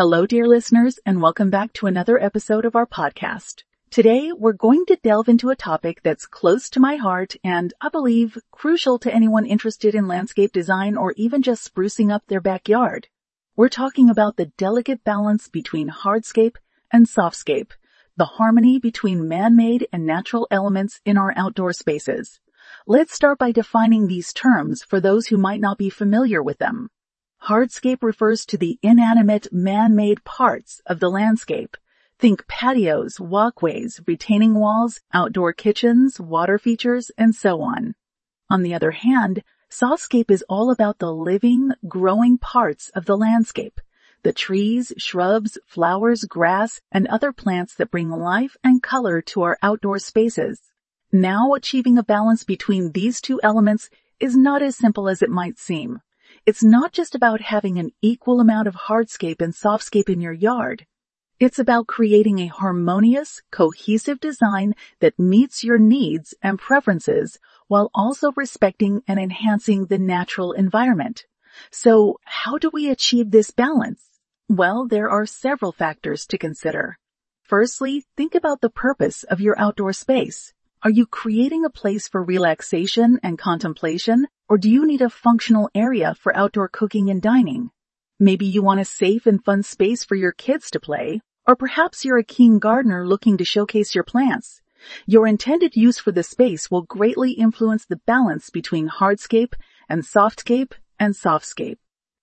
Hello, dear listeners, and welcome back to another episode of our podcast. Today, we're going to delve into a topic that's close to my heart and, I believe, crucial to anyone interested in landscape design or even just sprucing up their backyard. We're talking about the delicate balance between hardscape and softscape, the harmony between man-made and natural elements in our outdoor spaces. Let's start by defining these terms for those who might not be familiar with them. Hardscape refers to the inanimate man-made parts of the landscape. Think patios, walkways, retaining walls, outdoor kitchens, water features, and so on. On the other hand, softscape is all about the living, growing parts of the landscape, the trees, shrubs, flowers, grass, and other plants that bring life and color to our outdoor spaces. Now, achieving a balance between these two elements is not as simple as it might seem. It's not just about having an equal amount of hardscape and softscape in your yard. It's about creating a harmonious, cohesive design that meets your needs and preferences while also respecting and enhancing the natural environment. So, how do we achieve this balance? Well, there are several factors to consider. Firstly, think about the purpose of your outdoor space. Are you creating a place for relaxation and contemplation, or do you need a functional area for outdoor cooking and dining? Maybe you want a safe and fun space for your kids to play, or perhaps you're a keen gardener looking to showcase your plants. Your intended use for the space will greatly influence the balance between hardscape and softscape.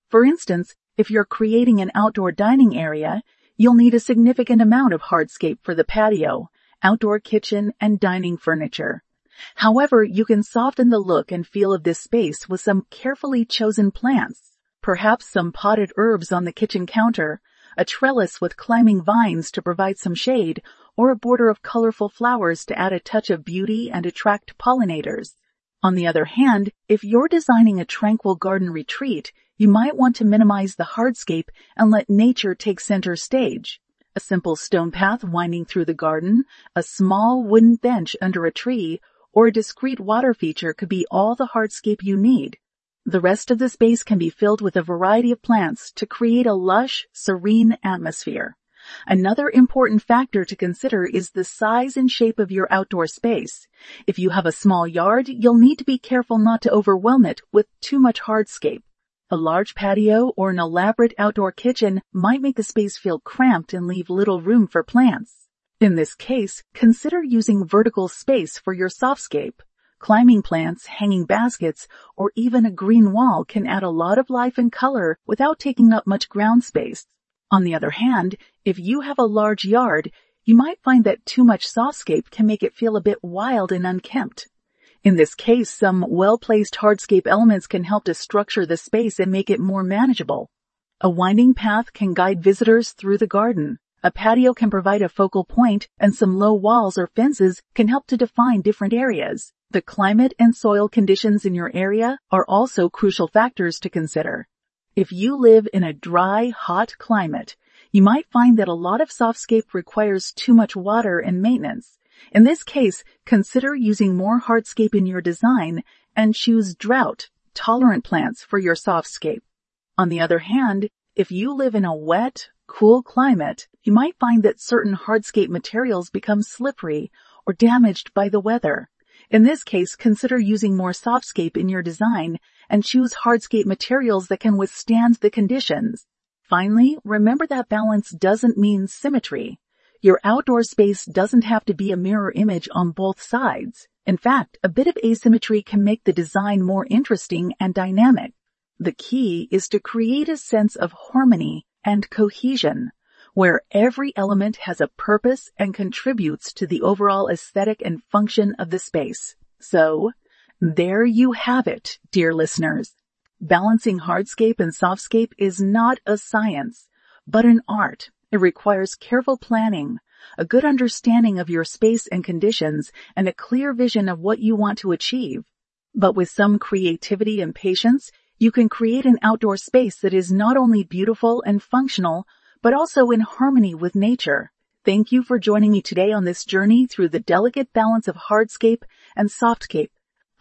For instance, if you're creating an outdoor dining area, you'll need a significant amount of hardscape for the patio, outdoor kitchen, and dining furniture. However, you can soften the look and feel of this space with some carefully chosen plants, perhaps some potted herbs on the kitchen counter, a trellis with climbing vines to provide some shade, or a border of colorful flowers to add a touch of beauty and attract pollinators. On the other hand, if you're designing a tranquil garden retreat, you might want to minimize the hardscape and let nature take center stage. A simple stone path winding through the garden, a small wooden bench under a tree, or a discreet water feature could be all the hardscape you need. The rest of the space can be filled with a variety of plants to create a lush, serene atmosphere. Another important factor to consider is the size and shape of your outdoor space. If you have a small yard, you'll need to be careful not to overwhelm it with too much hardscape. A large patio or an elaborate outdoor kitchen might make the space feel cramped and leave little room for plants. In this case, consider using vertical space for your softscape. Climbing plants, hanging baskets, or even a green wall can add a lot of life and color without taking up much ground space. On the other hand, if you have a large yard, you might find that too much softscape can make it feel a bit wild and unkempt. In this case, some well-placed hardscape elements can help to structure the space and make it more manageable. A winding path can guide visitors through the garden. A patio can provide a focal point, and some low walls or fences can help to define different areas. The climate and soil conditions in your area are also crucial factors to consider. If you live in a dry, hot climate, you might find that a lot of softscape requires too much water and maintenance. In this case, consider using more hardscape in your design and choose drought-tolerant plants for your softscape. On the other hand, if you live in a wet, cool climate, you might find that certain hardscape materials become slippery or damaged by the weather. In this case, consider using more softscape in your design and choose hardscape materials that can withstand the conditions. Finally, remember that balance doesn't mean symmetry. Your outdoor space doesn't have to be a mirror image on both sides. In fact, a bit of asymmetry can make the design more interesting and dynamic. The key is to create a sense of harmony and cohesion, where every element has a purpose and contributes to the overall aesthetic and function of the space. So, there you have it, dear listeners. Balancing hardscape and softscape is not a science, but an art. It requires careful planning, a good understanding of your space and conditions, and a clear vision of what you want to achieve. But with some creativity and patience, you can create an outdoor space that is not only beautiful and functional, but also in harmony with nature. Thank you for joining me today on this journey through the delicate balance of hardscape and softscape.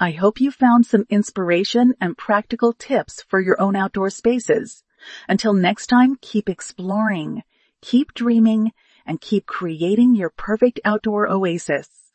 I hope you found some inspiration and practical tips for your own outdoor spaces. Until next time, keep exploring, keep dreaming, and keep creating your perfect outdoor oasis.